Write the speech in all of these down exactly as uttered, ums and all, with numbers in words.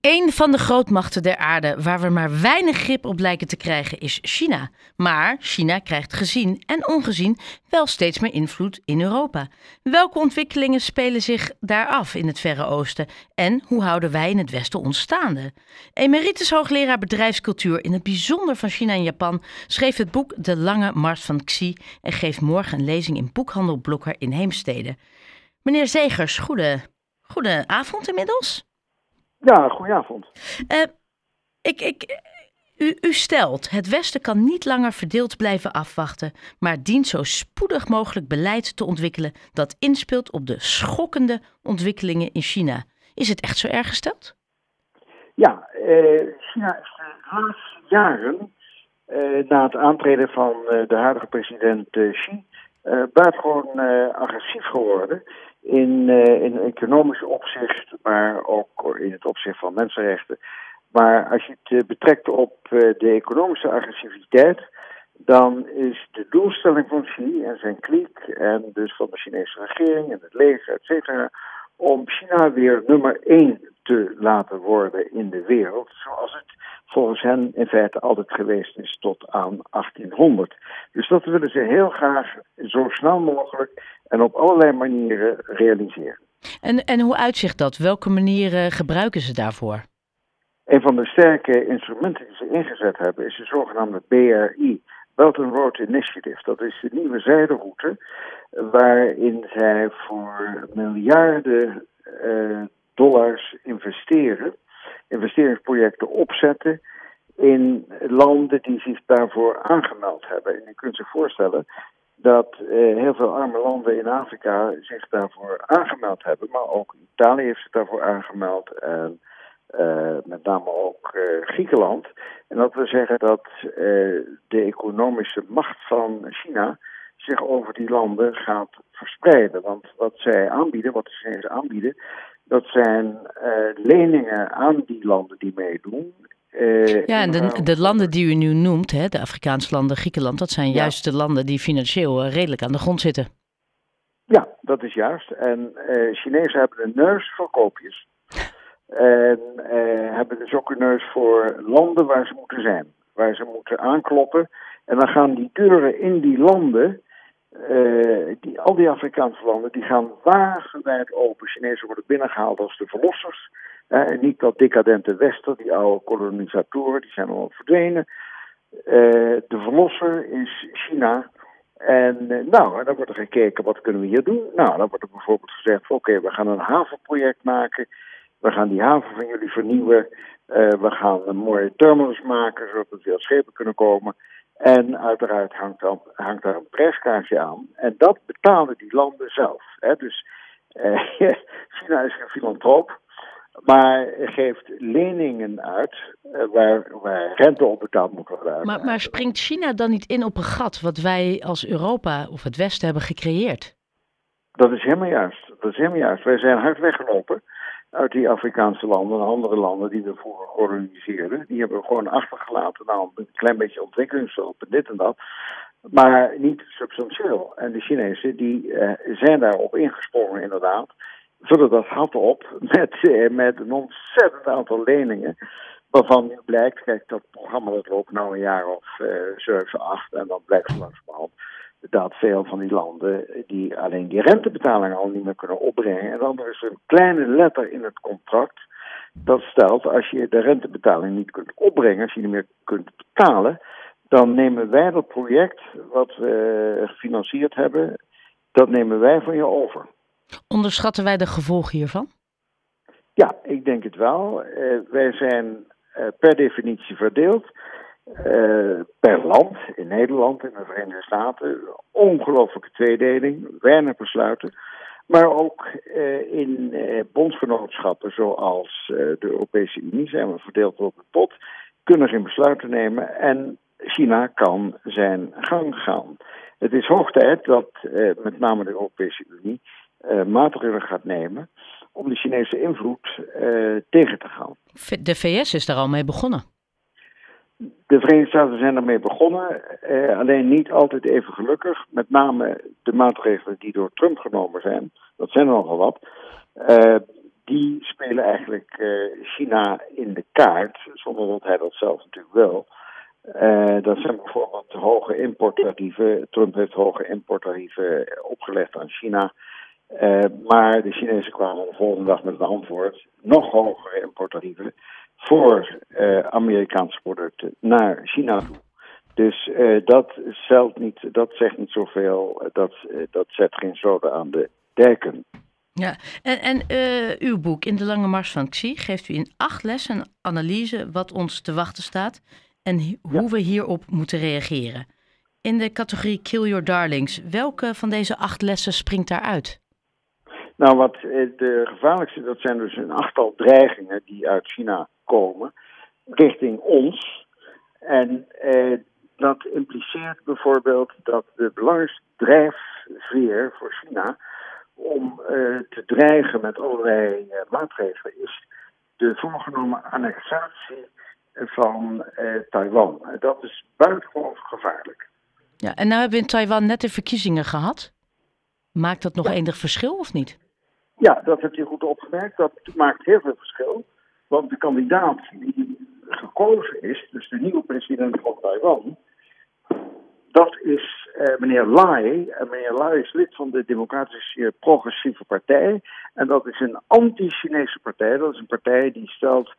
Een van de grootmachten der aarde waar we maar weinig grip op lijken te krijgen is China. Maar China krijgt gezien en ongezien wel steeds meer invloed in Europa. Welke ontwikkelingen spelen zich daar af in het Verre Oosten? En hoe houden wij in het Westen ons staande? Emeritus hoogleraar bedrijfscultuur in het bijzonder van China en Japan schreef het boek De Lange Mars Van Xi en geeft morgen een lezing in Boekhandel Blokker in Heemstede. Meneer Segers, goede, goede avond inmiddels. Ja, goedenavond. Uh, ik, ik, u, u stelt, het Westen kan niet langer verdeeld blijven afwachten, maar dient zo spoedig mogelijk beleid te ontwikkelen dat inspeelt op de schokkende ontwikkelingen in China. Is het echt zo erg gesteld? Ja, eh, China is de laatste jaren, eh, na het aantreden van eh, de huidige president eh, Xi, eh, buitengewoon eh, agressief geworden. In, uh, in economisch opzicht, maar ook in het opzicht van mensenrechten. Maar als je het uh, betrekt op uh, de economische agressiviteit, dan is de doelstelling van Xi en zijn kliek, en dus van de Chinese regering en het leger, et cetera, om China weer nummer één te laten worden in de wereld, zoals het volgens hen in feite altijd geweest is tot aan achttienhonderd. Dus dat willen ze heel graag zo snel mogelijk en op allerlei manieren realiseren. En, en hoe uitziet dat? Welke manieren gebruiken ze daarvoor? Een van de sterke instrumenten die ze ingezet hebben is de zogenaamde B R I, Belt and Road Initiative. Dat is de nieuwe zijderoute waarin zij voor miljarden uh, dollars investeren, investeringsprojecten opzetten in landen die zich daarvoor aangemeld hebben. En je kunt zich voorstellen dat eh, heel veel arme landen in Afrika zich daarvoor aangemeld hebben. Maar ook Italië heeft zich daarvoor aangemeld en eh, met name ook eh, Griekenland. En dat wil zeggen dat eh, de economische macht van China zich over die landen gaat verspreiden. Want wat zij aanbieden, wat de Chinezen aanbieden, dat zijn eh, leningen aan die landen die meedoen. Uh, ja, en de, de landen die u nu noemt, hè, de Afrikaanse landen, Griekenland, dat zijn juist ja. de landen die financieel uh, redelijk aan de grond zitten. Ja, dat is juist. En uh, Chinezen hebben een neus voor koopjes. En uh, hebben dus ook een neus voor landen waar ze moeten zijn, waar ze moeten aankloppen. En dan gaan die deuren in die landen, uh, die, al die Afrikaanse landen, die gaan wagenwijd open. Chinezen worden binnengehaald als de verlossers. Uh, niet dat decadente Westen, die oude kolonisatoren, die zijn allemaal verdwenen. Uh, de verlosser is China. En uh, nou, dan wordt er gekeken, wat kunnen we hier doen? Nou, dan wordt er bijvoorbeeld gezegd, oké, okay, we gaan een havenproject maken. We gaan die haven van jullie vernieuwen. Uh, we gaan een mooie terminals maken, zodat er veel schepen kunnen komen. En uiteraard hangt, dan, hangt daar een prijskaartje aan. En dat betalen die landen zelf. Hè? Dus uh, China is geen filantroop, maar geeft leningen uit waar, waar rente op betaald moet worden. Maar, maar springt China dan niet in op een gat wat wij als Europa of het Westen hebben gecreëerd? Dat is helemaal juist. Dat is helemaal juist. Wij zijn hard weggelopen uit die Afrikaanse landen en andere landen die we vroeger koloniseerden. Die hebben we gewoon achtergelaten. Nou, een klein beetje ontwikkelingshulp en dit en dat. Maar niet substantieel. En de Chinezen die uh, zijn daarop ingesprongen inderdaad. Vullen dat gat op met, met een ontzettend aantal leningen. Waarvan nu blijkt, kijk, dat programma dat loopt nou een jaar of uh, zeven, acht. En dan blijkt langzamerhand dat veel van die landen die alleen die rentebetalingen al niet meer kunnen opbrengen. En dan is er een kleine letter in het contract dat stelt, als je de rentebetaling niet kunt opbrengen, als je niet meer kunt betalen, dan nemen wij dat project wat we gefinancierd hebben, dat nemen wij van je over. Onderschatten wij de gevolgen hiervan? Ja, ik denk het wel. Uh, wij zijn uh, per definitie verdeeld. Uh, per land, in Nederland, in de Verenigde Staten. Ongelooflijke tweedeling, weinig besluiten. Maar ook uh, in uh, bondsgenootschappen zoals uh, de Europese Unie zijn we verdeeld op een pot. Kunnen geen besluiten nemen en China kan zijn gang gaan. Het is hoog tijd dat uh, met name de Europese Unie Uh, maatregelen gaat nemen om de Chinese invloed uh, tegen te gaan. De V S is daar al mee begonnen. De Verenigde Staten zijn daarmee begonnen, uh, alleen niet altijd even gelukkig. Met name de maatregelen die door Trump genomen zijn, dat zijn er nogal wat. Uh, die spelen eigenlijk uh, China in de kaart, zonder dat hij dat zelf natuurlijk wel. Uh, dat zijn bijvoorbeeld hoge importtarieven. Trump heeft hoge importtarieven opgelegd aan China. Uh, maar de Chinezen kwamen de volgende dag met een antwoord. Nog hogere importtarieven voor uh, Amerikaanse producten naar China toe. Dus uh, dat, zelt niet, dat zegt niet zoveel. Dat, uh, dat zet geen zoden aan de dijken. Ja, en, en uh, uw boek In de Lange Mars van Xi geeft u in acht lessen een analyse wat ons te wachten staat en hi- ja. hoe we hierop moeten reageren. In de categorie Kill Your Darlings, welke van deze acht lessen springt daaruit? Nou, wat de gevaarlijkste, dat zijn dus een achtal dreigingen die uit China komen richting ons. En eh, dat impliceert bijvoorbeeld dat de belangrijkste drijfveer voor China om eh, te dreigen met allerlei eh, maatregelen is de voorgenomen annexatie van eh, Taiwan. Dat is buitengewoon gevaarlijk. Ja, en nou hebben we in Taiwan net de verkiezingen gehad. Maakt dat nog ja. enig verschil of niet? Ja, dat heb je goed opgemerkt. Dat maakt heel veel verschil. Want de kandidaat die gekozen is, dus de nieuwe president van Taiwan, dat is eh, meneer Lai. En meneer Lai is lid van de Democratische Progressieve Partij. En dat is een anti-Chinese partij. Dat is een partij die stelt,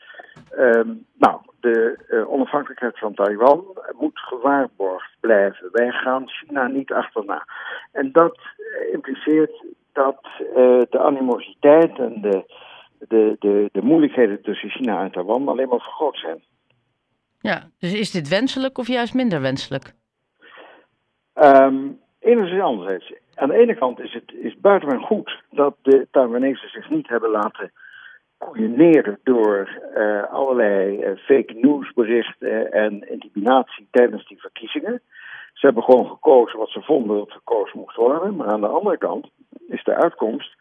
eh, nou, de eh, onafhankelijkheid van Taiwan moet gewaarborgd blijven. Wij gaan China niet achterna. En dat eh, impliceert dat eh, de animositeit en de, de, de, de moeilijkheden tussen China en Taiwan alleen maar vergroot zijn. Ja, dus is dit wenselijk of juist minder wenselijk? Um, enerzijds en anderzijds. Aan de ene kant is het is buitengewoon goed dat de Taiwanese zich niet hebben laten koeieneren door uh, allerlei uh, fake nieuwsberichten en intimidatie tijdens die verkiezingen. Ze hebben gewoon gekozen wat ze vonden dat gekozen moest worden. Maar aan de andere kant is de uitkomst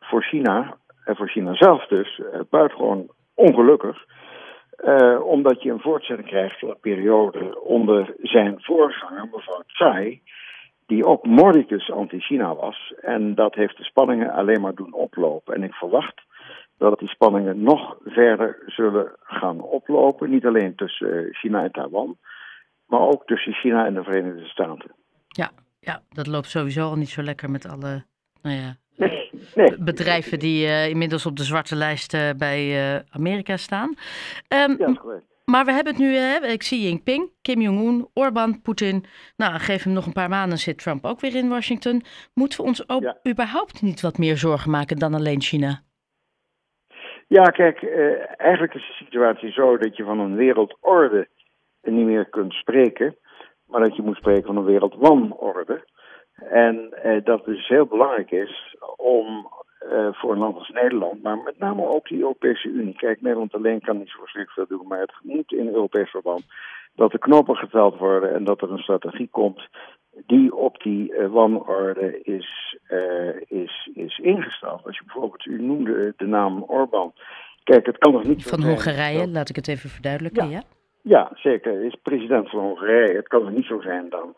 voor China, en voor China zelf dus, uh, buitengewoon ongelukkig. Uh, omdat je een voortzetting krijgt van een periode onder zijn voorganger, mevrouw Tsai, die ook mordicus anti-China was. En dat heeft de spanningen alleen maar doen oplopen. En ik verwacht dat die spanningen nog verder zullen gaan oplopen. Niet alleen tussen China en Taiwan, maar ook tussen China en de Verenigde Staten. Ja, ja dat loopt sowieso al niet zo lekker met alle nou ja, nee, nee. bedrijven die uh, inmiddels op de zwarte lijst uh, bij uh, Amerika staan. Um, ja, correct. Maar we hebben het nu, hè, ik zie Xi Jinping, Kim Jong-un, Orbán, Poetin. Nou, geef hem nog een paar maanden, zit Trump ook weer in Washington. Moeten we ons ook ja. überhaupt niet wat meer zorgen maken dan alleen China? Ja, kijk, uh, eigenlijk is de situatie zo dat je van een wereldorde niet meer kunt spreken, maar dat je moet spreken van een wereldwanorde. En eh, dat dus heel belangrijk is om eh, voor een land als Nederland, maar met name ook de Europese Unie. Kijk, Nederland alleen kan niet zo verschrikkelijk veel doen, maar het moet in Europees verband dat de knoppen geteld worden en dat er een strategie komt die op die eh, wanorde is, eh, is, is ingesteld. Als je bijvoorbeeld, u noemde de naam Orbán. Kijk, het kan nog niet van Hongarije, dat... laat ik het even verduidelijken, ja. ja? Ja, zeker. Is president van Hongarije. Het kan er niet zo zijn dan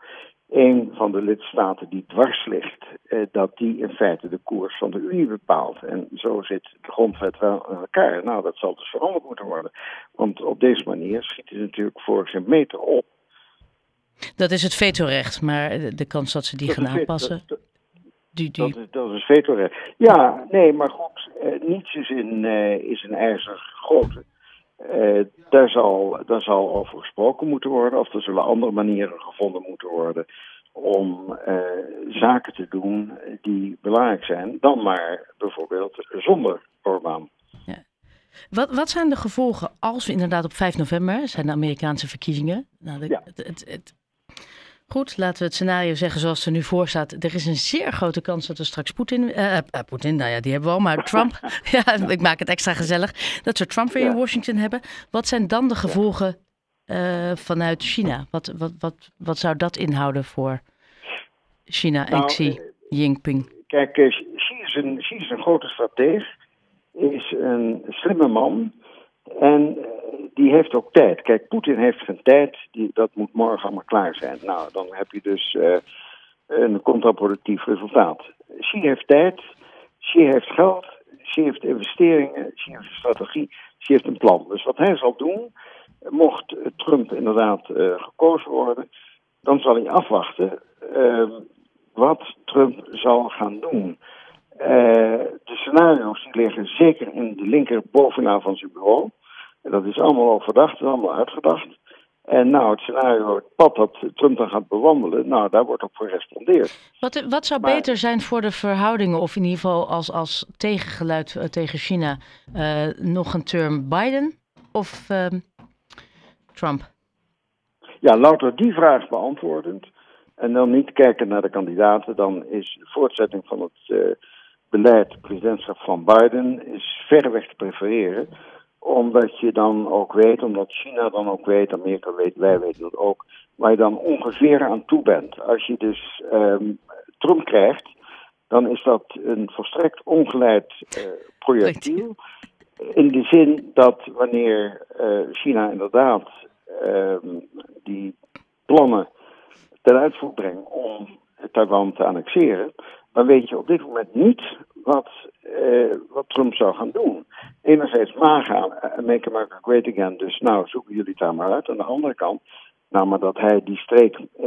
een van de lidstaten die dwars ligt, eh, dat die in feite de koers van de Unie bepaalt. En zo zit de grondwet wel aan elkaar. Nou, dat zal dus veranderd moeten worden. Want op deze manier schiet het natuurlijk voor zijn meter op. Dat is het vetorecht, maar de kans dat ze die dat gaan vet, aanpassen... Dat, die, die... Dat, is, dat is vetorecht. Ja, nee, maar goed, eh, niets is, in, eh, is een ijzer gegoten. Uh, daar, zal, daar zal over gesproken moeten worden, of er zullen andere manieren gevonden moeten worden om uh, zaken te doen die belangrijk zijn, dan maar bijvoorbeeld zonder Orbán. Ja. Wat, wat zijn de gevolgen als we inderdaad op vijf november, zijn de Amerikaanse verkiezingen? Nou, de, ja. het, het, het, goed, laten we het scenario zeggen zoals er nu voor staat. Er is een zeer grote kans dat er straks Poetin... Uh, uh, Poetin, nou ja, die hebben we al, maar Trump... ja, ik maak het extra gezellig. Dat we Trump weer ja. in Washington hebben. Wat zijn dan de gevolgen uh, vanuit China? Wat, wat, wat, wat zou dat inhouden voor China en nou, Xi Jinping? Kijk, Xi is een, Xi is een grote strateeg. Is een slimme man. En... die heeft ook tijd. Kijk, Poetin heeft geen tijd. Die, dat moet morgen allemaal klaar zijn. Nou, dan heb je dus uh, een contraproductief resultaat. Xi heeft tijd. Xi heeft geld. Xi heeft investeringen, Xi heeft een strategie, Xi heeft een plan. Dus wat hij zal doen, mocht Trump inderdaad uh, gekozen worden, dan zal hij afwachten uh, wat Trump zal gaan doen. Uh, de scenario's die liggen zeker in de linker bovenaan van zijn bureau. En dat is allemaal al verdacht, is allemaal uitgedacht. En nou, het scenario, het pad dat Trump dan gaat bewandelen, nou, daar wordt op gerespondeerd. Wat, wat zou maar, beter zijn voor de verhoudingen, of in ieder geval als, als tegengeluid uh, tegen China, uh, nog een term Biden of uh, Trump? Ja, louter die vraag beantwoordend en dan niet kijken naar de kandidaten, dan is de voortzetting van het uh, beleid, presidentschap van Biden, is verreweg te prefereren. Omdat je dan ook weet, omdat China dan ook weet, Amerika weet, wij weten dat ook, waar je dan ongeveer aan toe bent. Als je dus um, Trump krijgt, dan is dat een volstrekt ongeleid uh, projectiel. In de zin dat wanneer uh, China inderdaad um, die plannen ten uitvoer brengt om Taiwan te annexeren, dan weet je op dit moment niet wat, eh, wat Trump zou gaan doen. Enerzijds MAGA, Make America Great Again, dus nou zoeken jullie het daar maar uit. Aan de andere kant, nou maar dat hij die streek eh,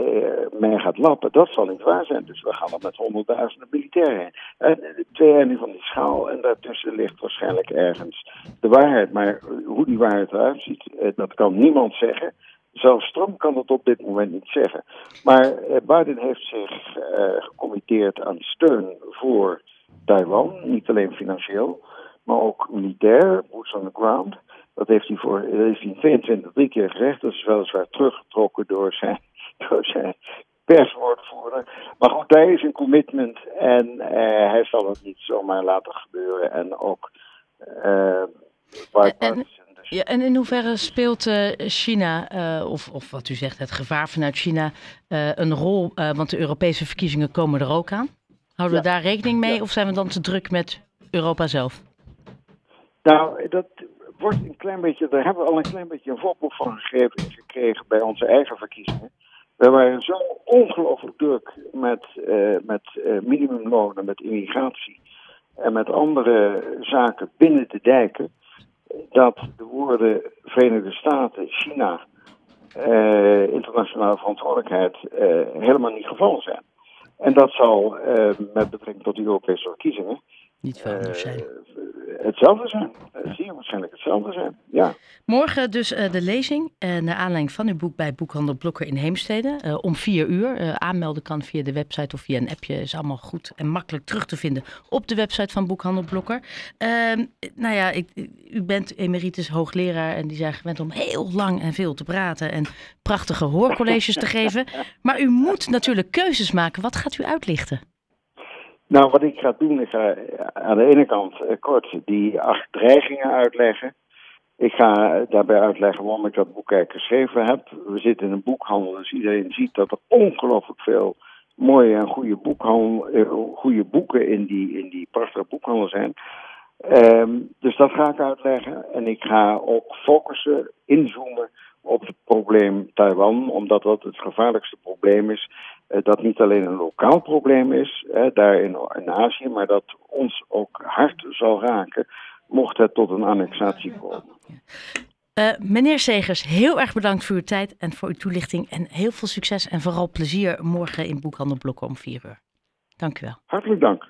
mee gaat lappen, dat zal niet waar zijn. Dus we gaan er met honderdduizenden militairen heen. En twee einden van die schaal en daartussen ligt waarschijnlijk ergens de waarheid. Maar hoe die waarheid eruit ziet, eh, dat kan niemand zeggen. Zelfs Trump kan dat op dit moment niet zeggen. Maar Biden heeft zich uh, gecommitteerd aan steun voor Taiwan. Niet alleen financieel, maar ook militair, boots on the ground. Dat heeft hij voor dat heeft hij tweeëntwintig, drie keer gezegd. Dat is weliswaar teruggetrokken door zijn, door zijn perswoordvoerder. Maar goed, daar is een commitment en uh, hij zal het niet zomaar laten gebeuren. En ook uh, Biden... Ja, en in hoeverre speelt uh, China, uh, of, of wat u zegt, het gevaar vanuit China, uh, een rol? Uh, want de Europese verkiezingen komen er ook aan. Houden ja. we daar rekening mee ja. of zijn we dan te druk met Europa zelf? Nou, dat wordt een klein beetje, daar hebben we al een klein beetje een voorbeeld van gegeven, gekregen bij onze eigen verkiezingen. We waren zo ongelooflijk druk met, uh, met uh, minimumlonen, met immigratie en met andere zaken binnen de dijken. Dat de woorden Verenigde Staten, China, eh, internationale verantwoordelijkheid eh, helemaal niet gevallen zijn. En dat zal eh, met betrekking tot de Europese verkiezingen niet veranderd zijn. Eh, hetzelfde zijn. Ja. Zeer waarschijnlijk hetzelfde zijn. Ja. Morgen dus uh, de lezing uh, naar aanleiding van uw boek bij Boekhandel Blokker in Heemstede. Uh, om vier uur. Uh, aanmelden kan via de website of via een appje. Is allemaal goed en makkelijk terug te vinden op de website van Boekhandel Blokker. Uh, nou ja, ik, u bent emeritus hoogleraar en die zijn gewend om heel lang en veel te praten en prachtige hoorcolleges te geven. Maar u moet natuurlijk keuzes maken. Wat gaat u uitlichten? Nou, wat ik ga doen, ik ga aan de ene kant eh, kort die acht dreigingen uitleggen. Ik ga daarbij uitleggen waarom ik dat boek eigenlijk geschreven heb. We zitten in een boekhandel, dus iedereen ziet dat er ongelooflijk veel mooie en goede, eh, goede boeken in die, in die prachtige boekhandel zijn. Um, dus dat ga ik uitleggen. En ik ga ook focussen, inzoomen op het probleem Taiwan, omdat dat het gevaarlijkste probleem is. Dat niet alleen een lokaal probleem is, hè, daar in, in Azië, maar dat ons ook hard zal raken, mocht het tot een annexatie komen. Uh, meneer Segers, heel erg bedankt voor uw tijd en voor uw toelichting. En heel veel succes en vooral plezier morgen in Boekhandel Blokker om vier uur. Dank u wel. Hartelijk dank.